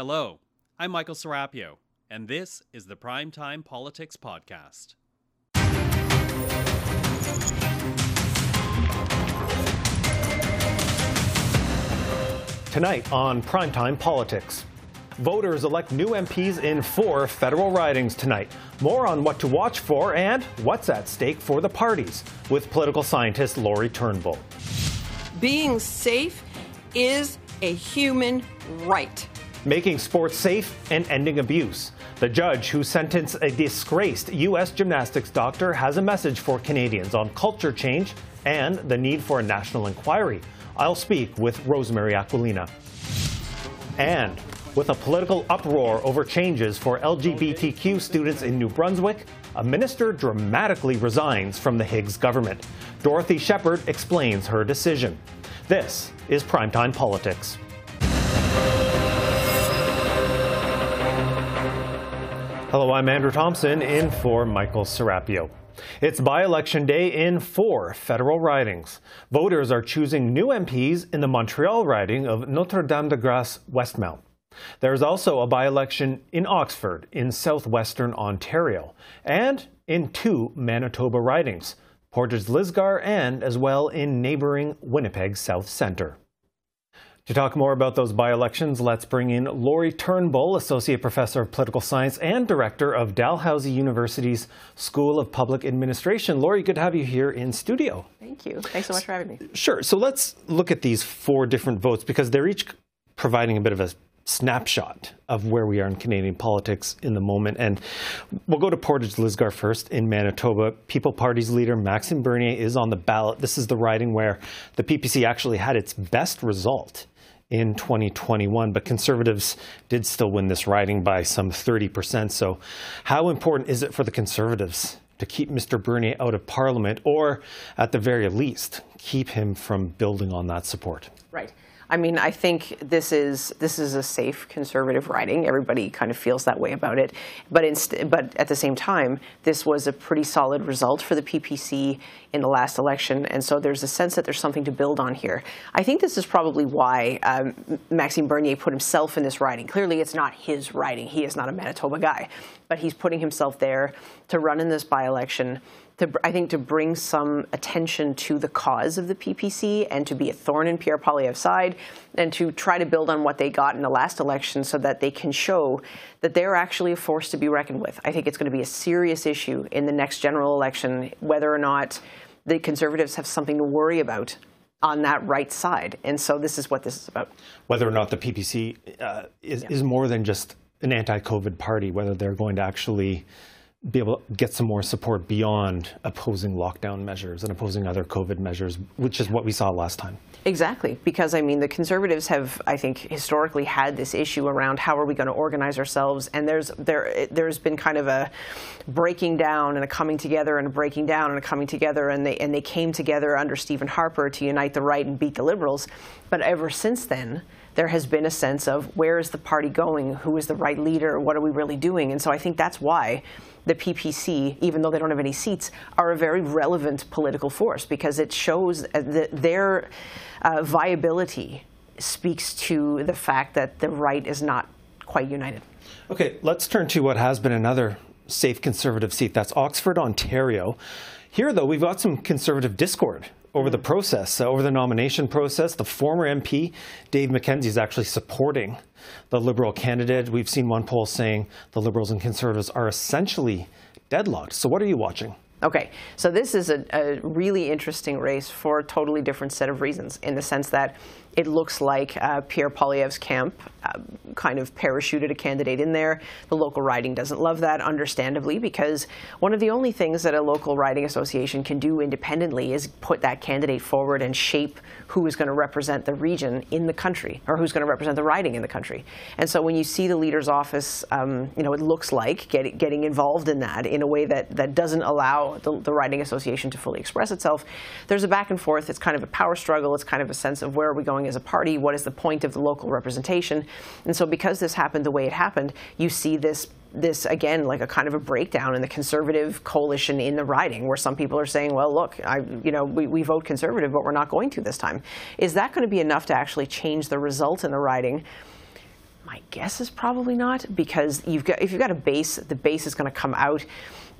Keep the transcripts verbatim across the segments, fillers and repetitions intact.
Hello, I'm Michael Serapio, and this is the Primetime Politics Podcast. Tonight on Primetime Politics, voters elect new M Ps in four federal ridings tonight. More on what to watch for and what's at stake for the parties with political scientist Lori Turnbull. Being safe is a human right. Making sports safe and ending abuse. The judge who sentenced a disgraced U S gymnastics doctor has a message for Canadians on culture change and the need for a national inquiry. I'll speak with Rosemarie Aquilina. And with a political uproar over changes for L G B T Q students in New Brunswick, a minister dramatically resigns from the Higgs government. Dorothy Shephard explains her decision. This is Primetime Politics. Hello, I'm Andrew Thomson, in for Michael Serapio. It's by-election day in four federal ridings. Voters are choosing new M Ps in the Montreal riding of Notre-Dame-de-Grâce-Westmount. There's also a by-election in Oxford in southwestern Ontario and in two Manitoba ridings, Portage-Lisgar and as well in neighboring Winnipeg South Centre. To talk more about those by-elections, let's bring in Lori Turnbull, Associate Professor of Political Science and Director of Dalhousie University's School of Public Administration. Lori, good to have you here in studio. Thank you. Thanks so much for having me. Sure. So let's look at these four different votes because they're each providing a bit of a snapshot of where we are in Canadian politics in the moment. And we'll go to Portage-Lisgar first in Manitoba. People Party's leader Maxime Bernier is on the ballot. This is the riding where the P P C actually had its best result in twenty twenty-one, but Conservatives did still win this riding by some thirty percent. So how important is it for the Conservatives to keep Mister Bernier out of Parliament, or at the very least, keep him from building on that support? Right. I mean, I think this is this is a safe Conservative riding. Everybody kind of feels that way about it. But inst- but at the same time, this was a pretty solid result for the P P C in the last election. And so there's a sense that there's something to build on here. I think this is probably why um, Maxime Bernier put himself in this riding. Clearly, it's not his riding. He is not a Manitoba guy. But he's putting himself there to run in this by-election. To, I think, to bring some attention to the cause of the P P C and to be a thorn in Pierre Poilievre's side and to try to build on what they got in the last election so that they can show that they're actually a force to be reckoned with. I think it's going to be a serious issue in the next general election, whether or not the Conservatives have something to worry about on that right side. And so this is what this is about. Whether or not the P P C uh, is, yeah. is more than just an anti-COVID party, whether they're going to actually be able to get some more support beyond opposing lockdown measures and opposing other COVID measures, which is what we saw last time. Exactly. Because, I mean, the Conservatives have, I think, historically had this issue around how are we going to organize ourselves. And there's there there's been kind of a breaking down and a coming together and a breaking down and a coming together. And they, and they came together under Stephen Harper to unite the right and beat the Liberals. But ever since then, there has been a sense of where is the party going, who is the right leader, what are we really doing? And so I think that's why the P P C, even though they don't have any seats, are a very relevant political force because it shows that their uh, viability speaks to the fact that the right is not quite united. Okay, let's turn to what has been another safe Conservative seat. That's Oxford, Ontario. Here, though, we've got some Conservative discord over the process, uh, over the nomination process. The former M P, Dave McKenzie, is actually supporting the Liberal candidate. We've seen one poll saying the Liberals and Conservatives are essentially deadlocked. So what are you watching? Okay, so this is a, a really interesting race for a totally different set of reasons, in the sense that it looks like uh, Pierre Poilievre's camp uh, kind of parachuted a candidate in there. The local riding doesn't love that, understandably, because one of the only things that a local riding association can do independently is put that candidate forward and shape who is going to represent the region in the country, or who's going to represent the riding in the country. And so when you see the leader's office, um, you know, it looks like get, getting involved in that in a way that, that doesn't allow the, the riding association to fully express itself. There's a back and forth. It's kind of a power struggle. It's kind of a sense of where are we going as a party? What is the point of the local representation? And so because this happened the way it happened, you see this, this again, like a kind of a breakdown in the Conservative coalition in the riding, where some people are saying, well, look, I, you know, we, we vote Conservative, but we're not going to this time. Is that going to be enough to actually change the result in the riding? my guess is probably not, because you've got, if you've got a base, the base is going to come out.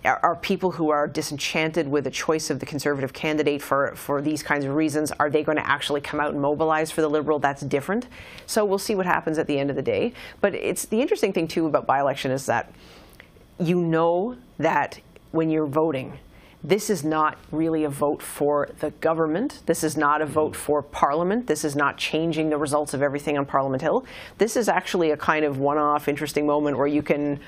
Are people who are disenchanted with the choice of the Conservative candidate for, for these kinds of reasons, are they going to actually come out and mobilize for the Liberal? That's different. So we'll see what happens at the end of the day. But it's the interesting thing, too, about by-election is that you know that when you're voting, this is not really a vote for the government. This is not a vote for Parliament. This is not changing the results of everything on Parliament Hill. This is actually a kind of one-off interesting moment where you can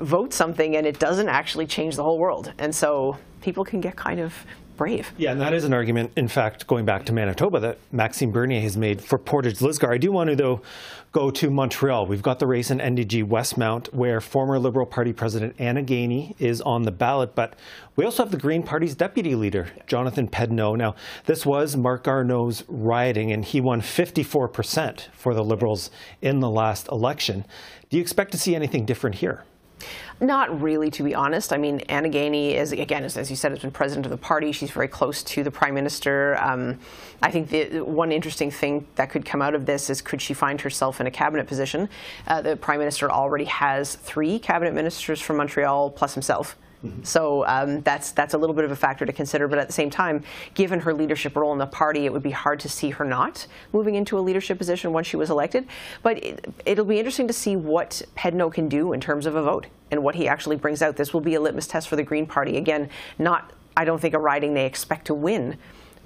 vote something and it doesn't actually change the whole world. And so people can get kind of brave. Yeah, and that is an argument, in fact, going back to Manitoba, that Maxime Bernier has made for Portage-Lisgar. I do want to, though, go to Montreal. We've got the race in N D G Westmount, where former Liberal Party President Anna Gainey is on the ballot. But we also have the Green Party's deputy leader, Jonathan Pedneault. Now, this was Marc Garneau's riding, and he won fifty-four percent for the Liberals in the last election. Do you expect to see anything different here? Not really, to be honest. I mean, Anna Gainey is, again, as, as you said, has been president of the party. She's very close to the prime minister. Um, I think the one interesting thing that could come out of this is, could she find herself in a cabinet position? Uh, the prime minister already has three cabinet ministers from Montreal plus himself. Mm-hmm. So um, that's, that's a little bit of a factor to consider. But at the same time, given her leadership role in the party, it would be hard to see her not moving into a leadership position once she was elected. But it, it'll be interesting to see what Pedneault can do in terms of a vote and what he actually brings out. This will be a litmus test for the Green Party. Again, not, I don't think, a riding they expect to win.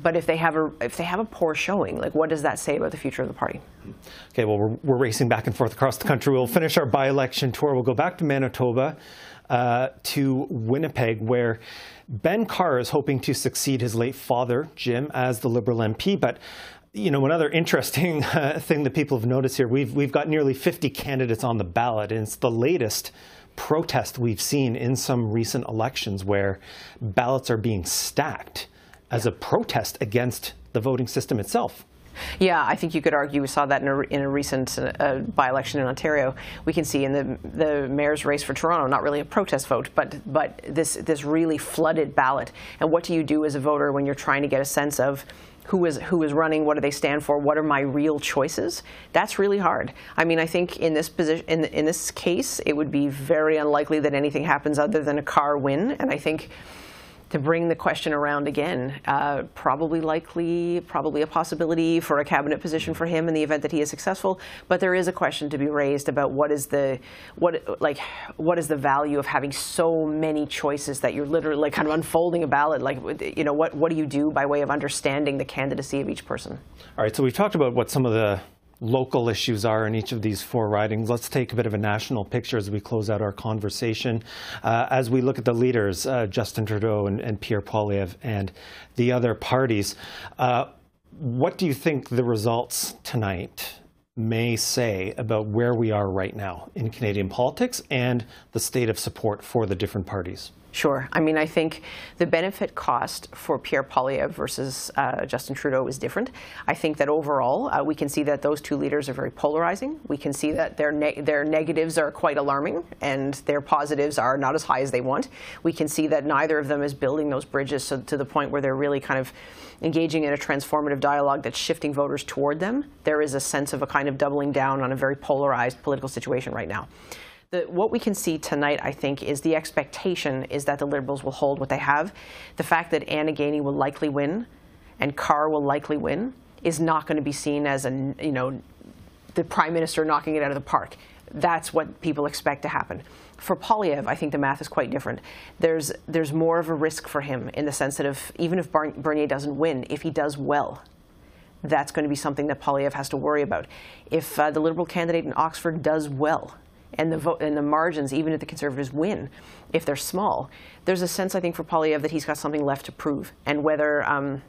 But if they have a, if they have a poor showing, like, what does that say about the future of the party? OK, well, we're, we're racing back and forth across the country. We'll finish our by-election tour. We'll go back to Manitoba, uh, to Winnipeg, where Ben Carr is hoping to succeed his late father, Jim, as the Liberal M P. But, you know, another interesting uh, thing that people have noticed here, we've, we've got nearly fifty candidates on the ballot, and it's the latest protest we've seen in some recent elections where ballots are being stacked as a protest against the voting system itself. Yeah, I think you could argue we saw that in a, in a recent uh, by-election in Ontario. We can see in the, the mayor's race for Toronto, not really a protest vote, but, but this, this really flooded ballot. And what do you do as a voter when you're trying to get a sense of who is, who is running, what do they stand for, what are my real choices? That's really hard. I mean, I think in this position, in, in this case, it would be very unlikely that anything happens other than a Carr win. And I think to bring the question around again, uh, probably likely, probably a possibility for a cabinet position for him in the event that he is successful. But there is a question to be raised about what is the, what like, what is the value of having so many choices that you're literally like kind of unfolding a ballot? Like, you know, what what do you do by way of understanding the candidacy of each person? All right. So we've talked about what some of the local issues are in each of these four ridings. Let's take a bit of a national picture as we close out our conversation. Uh, as we look at the leaders, uh, Justin Trudeau and, and Pierre Poilievre and the other parties, uh, what do you think the results tonight may say about where we are right now in Canadian politics and the state of support for the different parties? Sure. I mean, I think the benefit cost for Pierre Poilievre versus uh, Justin Trudeau is different. I think that overall, uh, we can see that those two leaders are very polarizing. We can see that their, ne their negatives are quite alarming, and their positives are not as high as they want. We can see that neither of them is building those bridges so, to the point where they're really kind of engaging in a transformative dialogue that's shifting voters toward them. There is a sense of a kind of doubling down on a very polarized political situation right now. The, what we can see tonight, I think, is the expectation is that the Liberals will hold what they have. The fact that Anna Gainey will likely win and Carr will likely win is not going to be seen as, a, you know, the prime minister knocking it out of the park. That's what people expect to happen. For Poilievre, I think the math is quite different. There's, there's more of a risk for him in the sense that if, even if Bernier doesn't win, if he does well, that's going to be something that Poilievre has to worry about. If uh, the Liberal candidate in Oxford does well, and the, vote, and the margins, even if the Conservatives win, if they're small, there's a sense, I think, for Poilievre that he's got something left to prove. And whether um,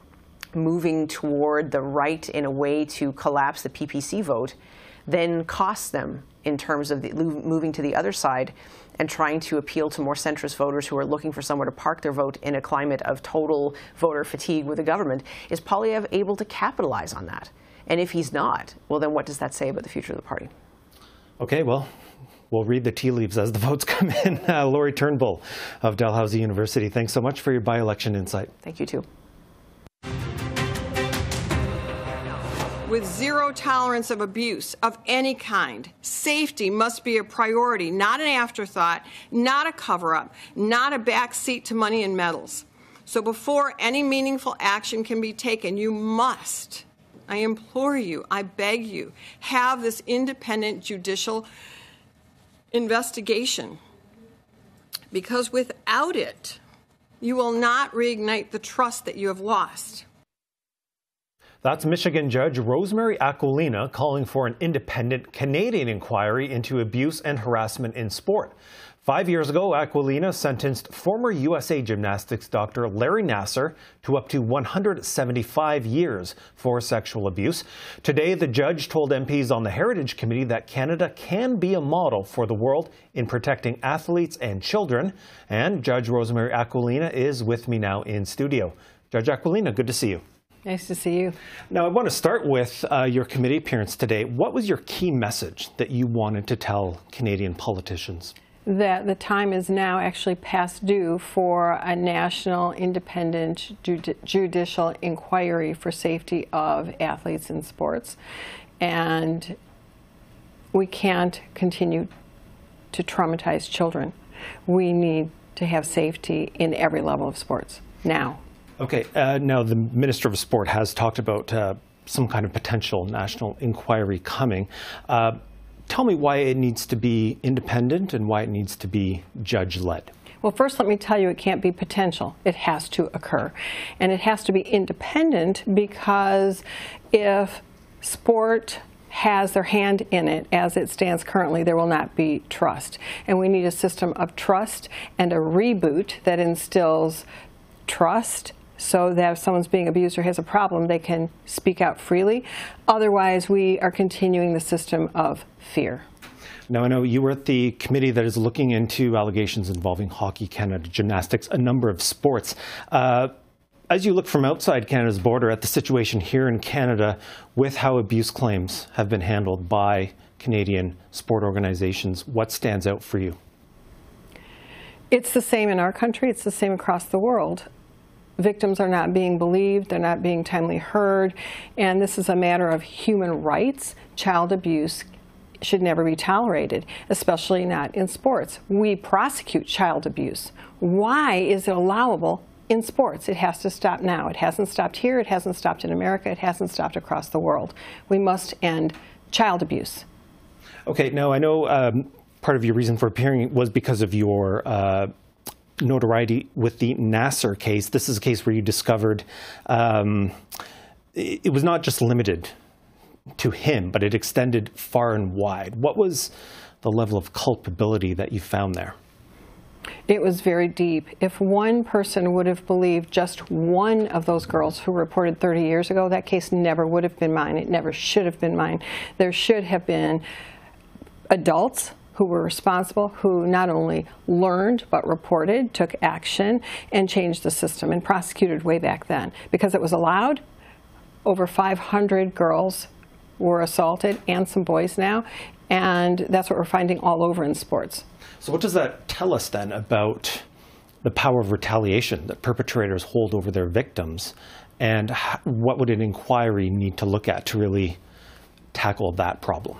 moving toward the right in a way to collapse the P P C vote then costs them in terms of the, moving to the other side and trying to appeal to more centrist voters who are looking for somewhere to park their vote in a climate of total voter fatigue with the government, is Poilievre able to capitalize on that? And if he's not, well, then what does that say about the future of the party? OK, well, we'll read the tea leaves as the votes come in. Uh, Lori Turnbull of Dalhousie University, thanks so much for your by-election insight. Thank you, too. with zero tolerance of abuse of any kind. Safety must be a priority, not an afterthought, not a cover-up, not a backseat to money and medals. So before any meaningful action can be taken, you must, I implore you, I beg you, have this independent judicial investigation. Because without it, you will not reignite the trust that you have lost. That's Michigan Judge Rosemarie Aquilina calling for an independent Canadian inquiry into abuse and harassment in sport. Five years ago, Aquilina sentenced former U S A gymnastics doctor Larry Nassar to up to one hundred seventy-five years for sexual abuse. Today, the judge told M Ps on the Heritage Committee that Canada can be a model for the world in protecting athletes and children. And Judge Rosemarie Aquilina is with me now in studio. Judge Aquilina, good to see you. Nice to see you. Now, I want to start with uh, your committee appearance today. What was your key message that you wanted to tell Canadian politicians? That the time is now actually past due for a national independent judi- judicial inquiry for safety of athletes in sports. And we can't continue to traumatize children. We need to have safety in every level of sports now. Okay. Uh, now, the Minister of Sport has talked about uh, some kind of potential national inquiry coming. Uh, Tell me why it needs to be independent and why it needs to be judge-led. Well, first, let me tell you, it can't be potential. It has to occur. And it has to be independent because if sport has their hand in it, as it stands currently, there will not be trust. And we need a system of trust and a reboot that instills trust, so that if someone's being abused or has a problem, they can speak out freely. Otherwise, we are continuing the system of fear. Now, I know you were at the committee that is looking into allegations involving Hockey Canada, gymnastics, a number of sports. Uh, as you look from outside Canada's border at the situation here in Canada with how abuse claims have been handled by Canadian sport organizations, what stands out for you? It's the same in our country. It's the same across the world. Victims are not being believed, they're not being timely heard, and this is a matter of human rights. Child abuse should never be tolerated, especially not in sports. We prosecute child abuse. Why is it allowable in sports? It has to stop now. It hasn't stopped here, it hasn't stopped in America, it hasn't stopped across the world. We must end child abuse. Okay, now I know um, part of your reason for appearing was because of your uh notoriety with the Nassar case. This is a case where you discovered um, it, it was not just limited to him, but it extended far and wide. What was the level of culpability that you found there? It was very deep. If one person would have believed just one of those girls who reported thirty years ago, that case never would have been mine. It never should have been mine. There should have been adults who were responsible, who not only learned, but reported, took action, and changed the system, and prosecuted way back then. Because it was allowed, over five hundred girls were assaulted, and some boys now, and that's what we're finding all over in sports. So what does that tell us then about the power of retaliation that perpetrators hold over their victims, and what would an inquiry need to look at to really tackle that problem?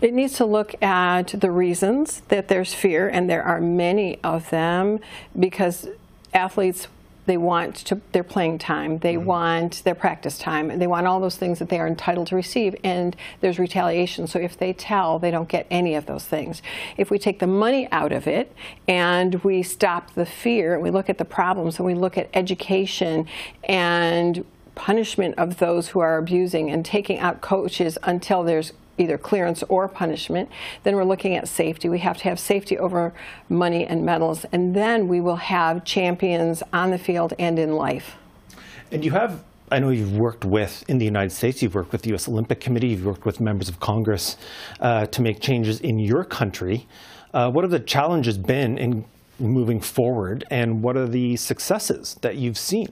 It needs to look at the reasons that there's fear, and there are many of them, because athletes, they want to, their playing time, they mm-hmm. want their practice time, and they want all those things that they are entitled to receive, and there's retaliation. So if they tell, they don't get any of those things. If we take the money out of it and we stop the fear and we look at the problems and we look at education and punishment of those who are abusing and taking out coaches until there's either clearance or punishment, then we're looking at safety. We have to have safety over money and medals, and then we will have champions on the field and in life. And you have, I know you've worked with, in the United States, you've worked with the U S Olympic Committee, you've worked with members of Congress uh, to make changes in your country. Uh, what have the challenges been in moving forward, and what are the successes that you've seen?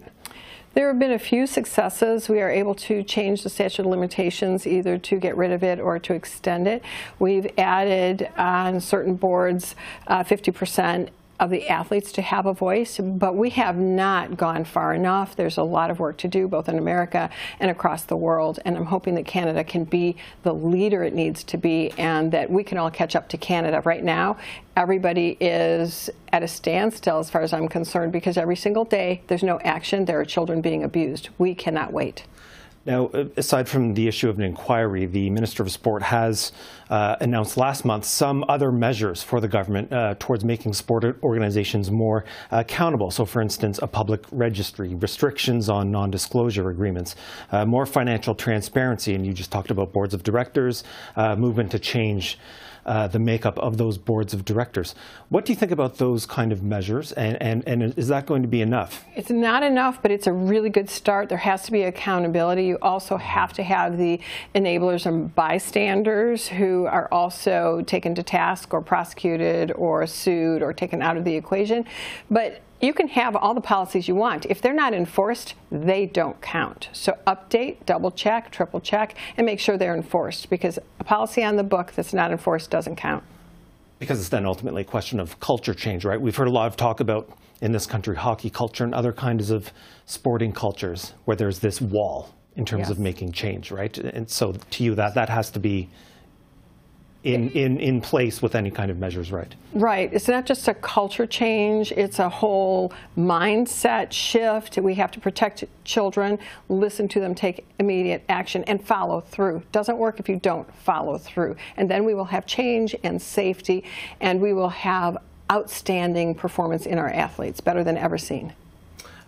There have been a few successes. We are able to change the statute of limitations, either to get rid of it or to extend it. We've added on certain boards uh, fifty percent of the athletes to have a voice, but we have not gone far enough. There's a lot of work to do, both in America and across the world, and I'm hoping that Canada can be the leader it needs to be and that we can all catch up to Canada. Right now, everybody is at a standstill as far as I'm concerned, because every single day there's no action. There are children being abused. We cannot wait. Now, aside from the issue of an inquiry, the Minister of Sport has uh, announced last month some other measures for the government uh, towards making sport organizations more uh, accountable. So, for instance, a public registry, restrictions on non-disclosure agreements, uh, more financial transparency, and you just talked about boards of directors, uh, movement to change uh, the makeup of those boards of directors. What do you think about those kind of measures, and, and, and is that going to be enough? It's not enough, but it's a really good start. There has to be accountability. You also have to have the enablers and bystanders who are also taken to task or prosecuted or sued or taken out of the equation. But you can have all the policies you want. If they're not enforced, they don't count. So update, double check, triple check, and make sure they're enforced, because a policy on the book that's not enforced doesn't count. Because it's then ultimately a question of culture change, right? We've heard a lot of talk about, in this country, hockey culture and other kinds of sporting cultures where there's this wall in terms yes. of making change, right? And so to you, that, that has to be in, in, in place with any kind of measures, right? Right. It's not just a culture change. It's a whole mindset shift. We have to protect children, listen to them, take immediate action, and follow through. Doesn't work if you don't follow through. And then we will have change and safety, and we will have outstanding performance in our athletes, better than ever seen.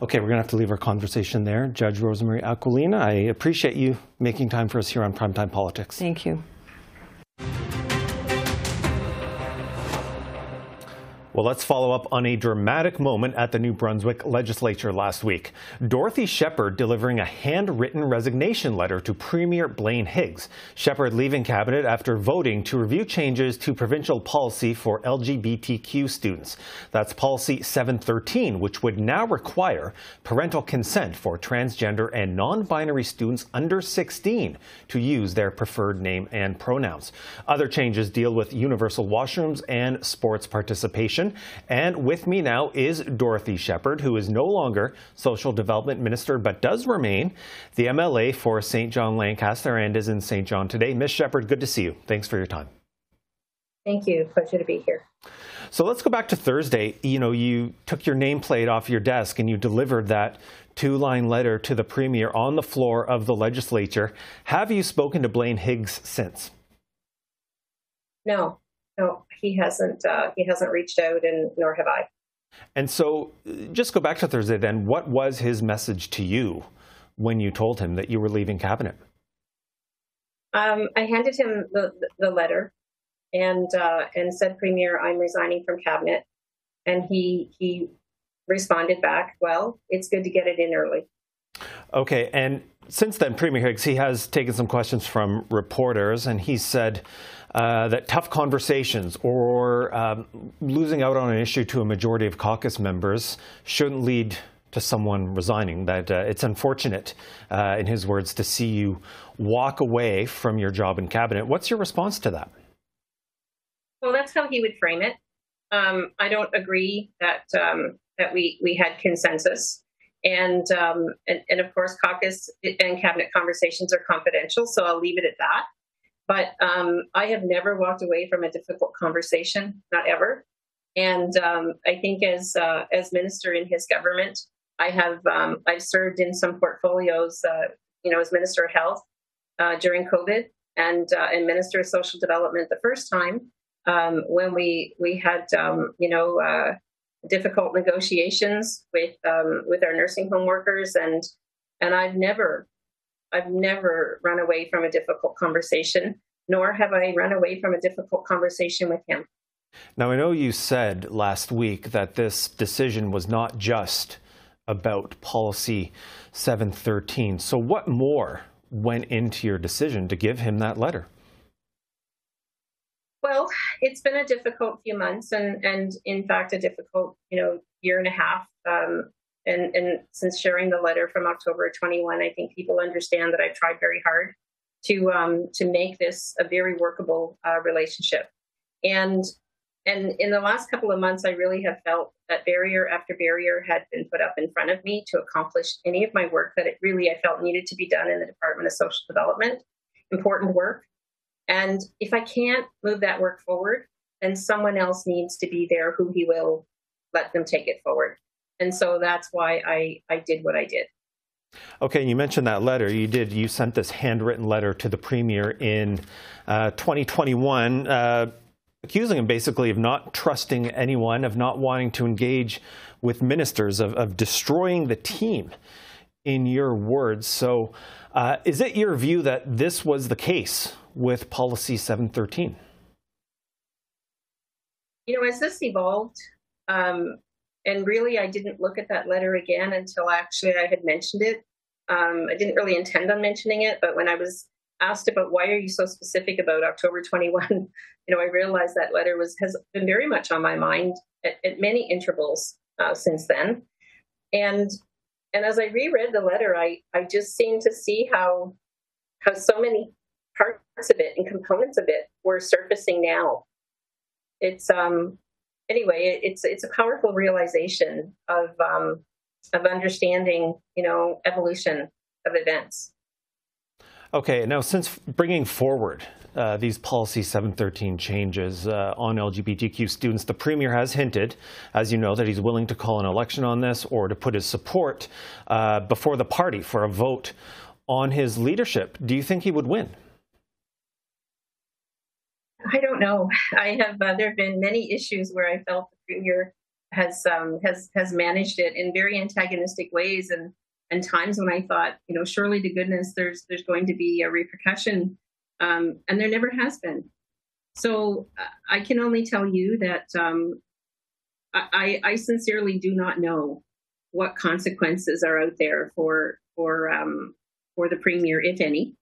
Okay, we're going to have to leave our conversation there. Judge Rosemarie Aquilina, I appreciate you making time for us here on Primetime Politics. Thank you. Well, let's follow up on a dramatic moment at the New Brunswick legislature last week. Dorothy Shephard delivering a handwritten resignation letter to Premier Blaine Higgs. Shephard leaving cabinet after voting to review changes to provincial policy for L G B T Q students. That's policy seven thirteen, which would now require parental consent for transgender and non-binary students under sixteen to use their preferred name and pronouns. Other changes deal with universal washrooms and sports participation. And with me now is Dorothy Shephard, who is no longer Social Development Minister, but does remain the M L A for Saint John Lancaster and is in Saint John today. Miz Shephard, good to see you. Thanks for your time. Thank you. Pleasure to be here. So let's go back to Thursday. You know, you took your nameplate off your desk and you delivered that two-line letter to the Premier on the floor of the legislature. Have you spoken to Blaine Higgs since? No. No, he hasn't. Uh, he hasn't reached out, and nor have I. And so, just go back to Thursday then. What was his message to you when you told him that you were leaving cabinet? Um, I handed him the the letter, and uh, and said, "Premier, I'm resigning from cabinet." And he he responded back, "Well, it's good to get it in early." Okay, and since then, Premier Higgs, he has taken some questions from reporters, and he said uh, that tough conversations or um, losing out on an issue to a majority of caucus members shouldn't lead to someone resigning, that uh, it's unfortunate, uh, in his words, to see you walk away from your job in cabinet. What's your response to that? Well, that's how he would frame it. Um, I don't agree that, um, that we, we had consensus. And, um, and and of course, caucus and cabinet conversations are confidential, so I'll leave it at that. But um, I have never walked away from a difficult conversation, not ever. And um, I think, as uh, as minister in his government, I have um, I've served in some portfolios, uh, you know, as minister of health uh, during COVID, and uh, and minister of social development the first time um, when we we had um, you know. Uh, difficult negotiations with um, with our nursing home workers, and and I've never I've never run away from a difficult conversation, nor have I run away from a difficult conversation with him. Now, I know you said last week that this decision was not just about policy seven thirteen. So what more went into your decision to give him that letter? Well, it's been a difficult few months, and, and in fact, a difficult, you know, year and a half. Um, and, and since sharing the letter from October twenty-first, I think people understand that I've tried very hard to um, to make this a very workable uh, relationship. And And in the last couple of months, I really have felt that barrier after barrier had been put up in front of me to accomplish any of my work that it really I felt needed to be done in the Department of Social Development, important work. And if I can't move that work forward, then someone else needs to be there who he will let them take it forward. And so that's why I, I did what I did. Okay, you mentioned that letter. You did. You sent this handwritten letter to the Premier in uh, twenty twenty-one, uh, accusing him basically of not trusting anyone, of not wanting to engage with ministers, of, of destroying the team, in your words. So uh, is it your view that this was the case with Policy seven thirteen? You know, as this evolved, um, and really I didn't look at that letter again until actually I had mentioned it. Um, I didn't really intend on mentioning it, but when I was asked about why are you so specific about October twenty-first, you know, I realized that letter was has been very much on my mind at, at many intervals uh, since then. And and as I reread the letter, I, I just seemed to see how how so many parts of it and components of it were surfacing now. It's um anyway, it's it's a powerful realization of um, of understanding, you know, evolution of events. Okay, now since bringing forward uh, these Policy seven thirteen changes uh, on L G B T Q students, the Premier has hinted, as you know, that he's willing to call an election on this or to put his support uh, before the party for a vote on his leadership. Do you think he would win? I don't know. I have. Uh, there have been many issues where I felt the Premier has um, has has managed it in very antagonistic ways, and and times when I thought, you know, surely to goodness, there's there's going to be a repercussion, um, and there never has been. So uh, I can only tell you that um, I, I sincerely do not know what consequences are out there for for um, for the Premier, if any.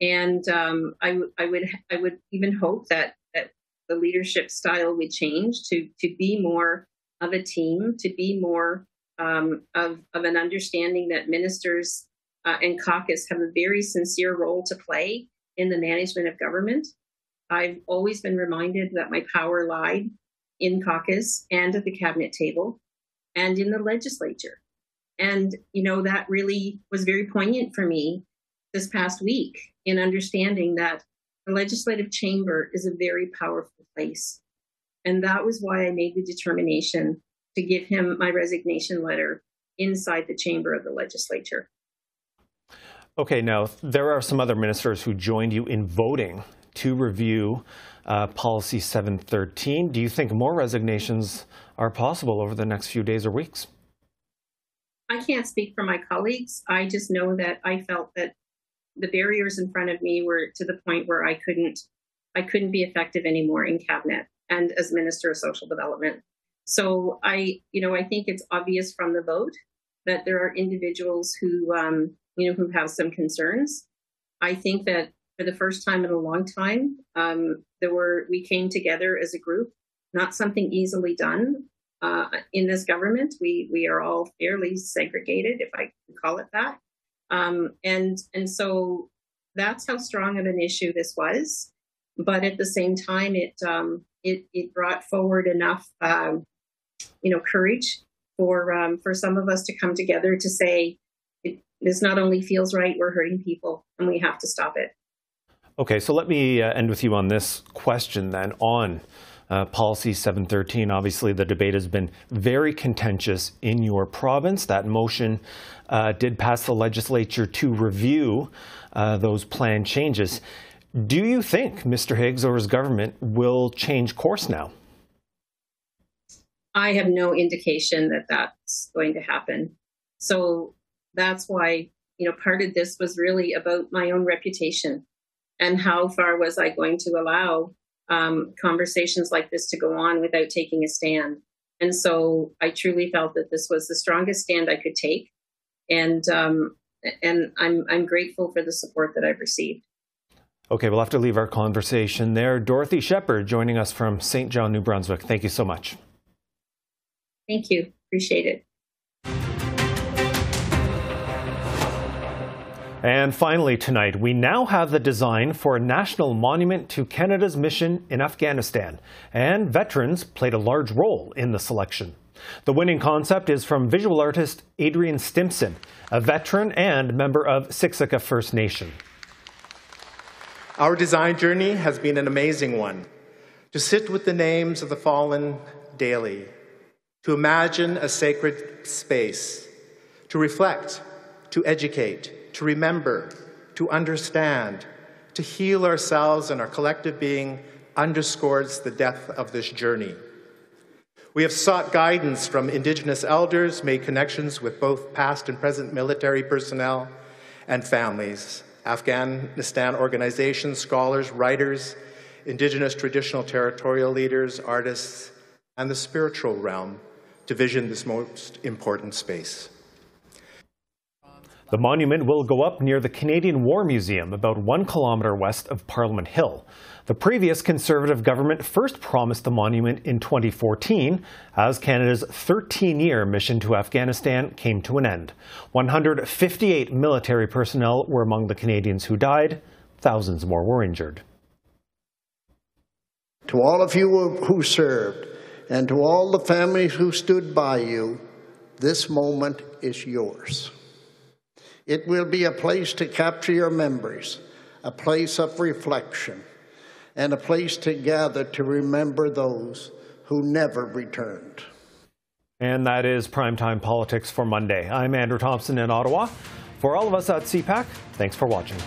And um, I, I would I would even hope that, that the leadership style would change to, to be more of a team, to be more um, of, of an understanding that ministers uh, and caucus have a very sincere role to play in the management of government. I've always been reminded that my power lied in caucus and at the cabinet table and in the legislature. And, you know, that really was very poignant for me this past week, in understanding that the legislative chamber is a very powerful place. And that was why I made the determination to give him my resignation letter inside the chamber of the legislature. Okay, now, there are some other ministers who joined you in voting to review uh, Policy seven thirteen. Do you think more resignations are possible over the next few days or weeks? I can't speak for my colleagues. I just know that I felt that the barriers in front of me were to the point where I couldn't, I couldn't be effective anymore in cabinet and as Minister of Social Development. So I, you know, I think it's obvious from the vote that there are individuals who, um, you know, who have some concerns. I think that for the first time in a long time, um, there were we came together as a group, not something easily done uh, in this government. We we are all fairly segregated, if I can call it that. Um, and and so that's how strong of an issue this was, but at the same time, it um, it, it brought forward enough, um, you know, courage for um, for some of us to come together to say it, this not only feels right, we're hurting people, and we have to stop it. Okay, so let me uh, end with you on this question then on Uh, Policy seven thirteen, obviously the debate has been very contentious in your province. That motion uh, did pass the legislature to review uh, those planned changes. Do you think Mister Higgs or his government will change course now? I have no indication that that's going to happen. So that's why, you know, part of this was really about my own reputation and how far was I going to allow Um, conversations like this to go on without taking a stand. And so I truly felt that this was the strongest stand I could take. And um, and I'm, I'm grateful for the support that I've received. Okay, we'll have to leave our conversation there. Dorothy Shephard joining us from Saint John, New Brunswick. Thank you so much. Thank you. Appreciate it. And finally tonight, we now have the design for a national monument to Canada's mission in Afghanistan, and veterans played a large role in the selection. The winning concept is from visual artist Adrian Stimson, a veteran and member of Siksika First Nation. Our design journey has been an amazing one. To sit with the names of the fallen daily, to imagine a sacred space, to reflect, to educate, to remember, to understand, to heal ourselves and our collective being underscores the depth of this journey. We have sought guidance from Indigenous elders, made connections with both past and present military personnel and families, Afghanistan organizations, scholars, writers, Indigenous traditional territorial leaders, artists, and the spiritual realm to vision this most important space. The monument will go up near the Canadian War Museum, about one kilometre west of Parliament Hill. The previous Conservative government first promised the monument in twenty fourteen, as Canada's thirteen year mission to Afghanistan came to an end. one hundred fifty-eight military personnel were among the Canadians who died. Thousands more were injured. To all of you who served, and to all the families who stood by you, this moment is yours. It will be a place to capture your memories, a place of reflection, and a place to gather to remember those who never returned. And that is Primetime Politics for Monday. I'm Andrew Thomson in Ottawa. For all of us at C PAC, thanks for watching.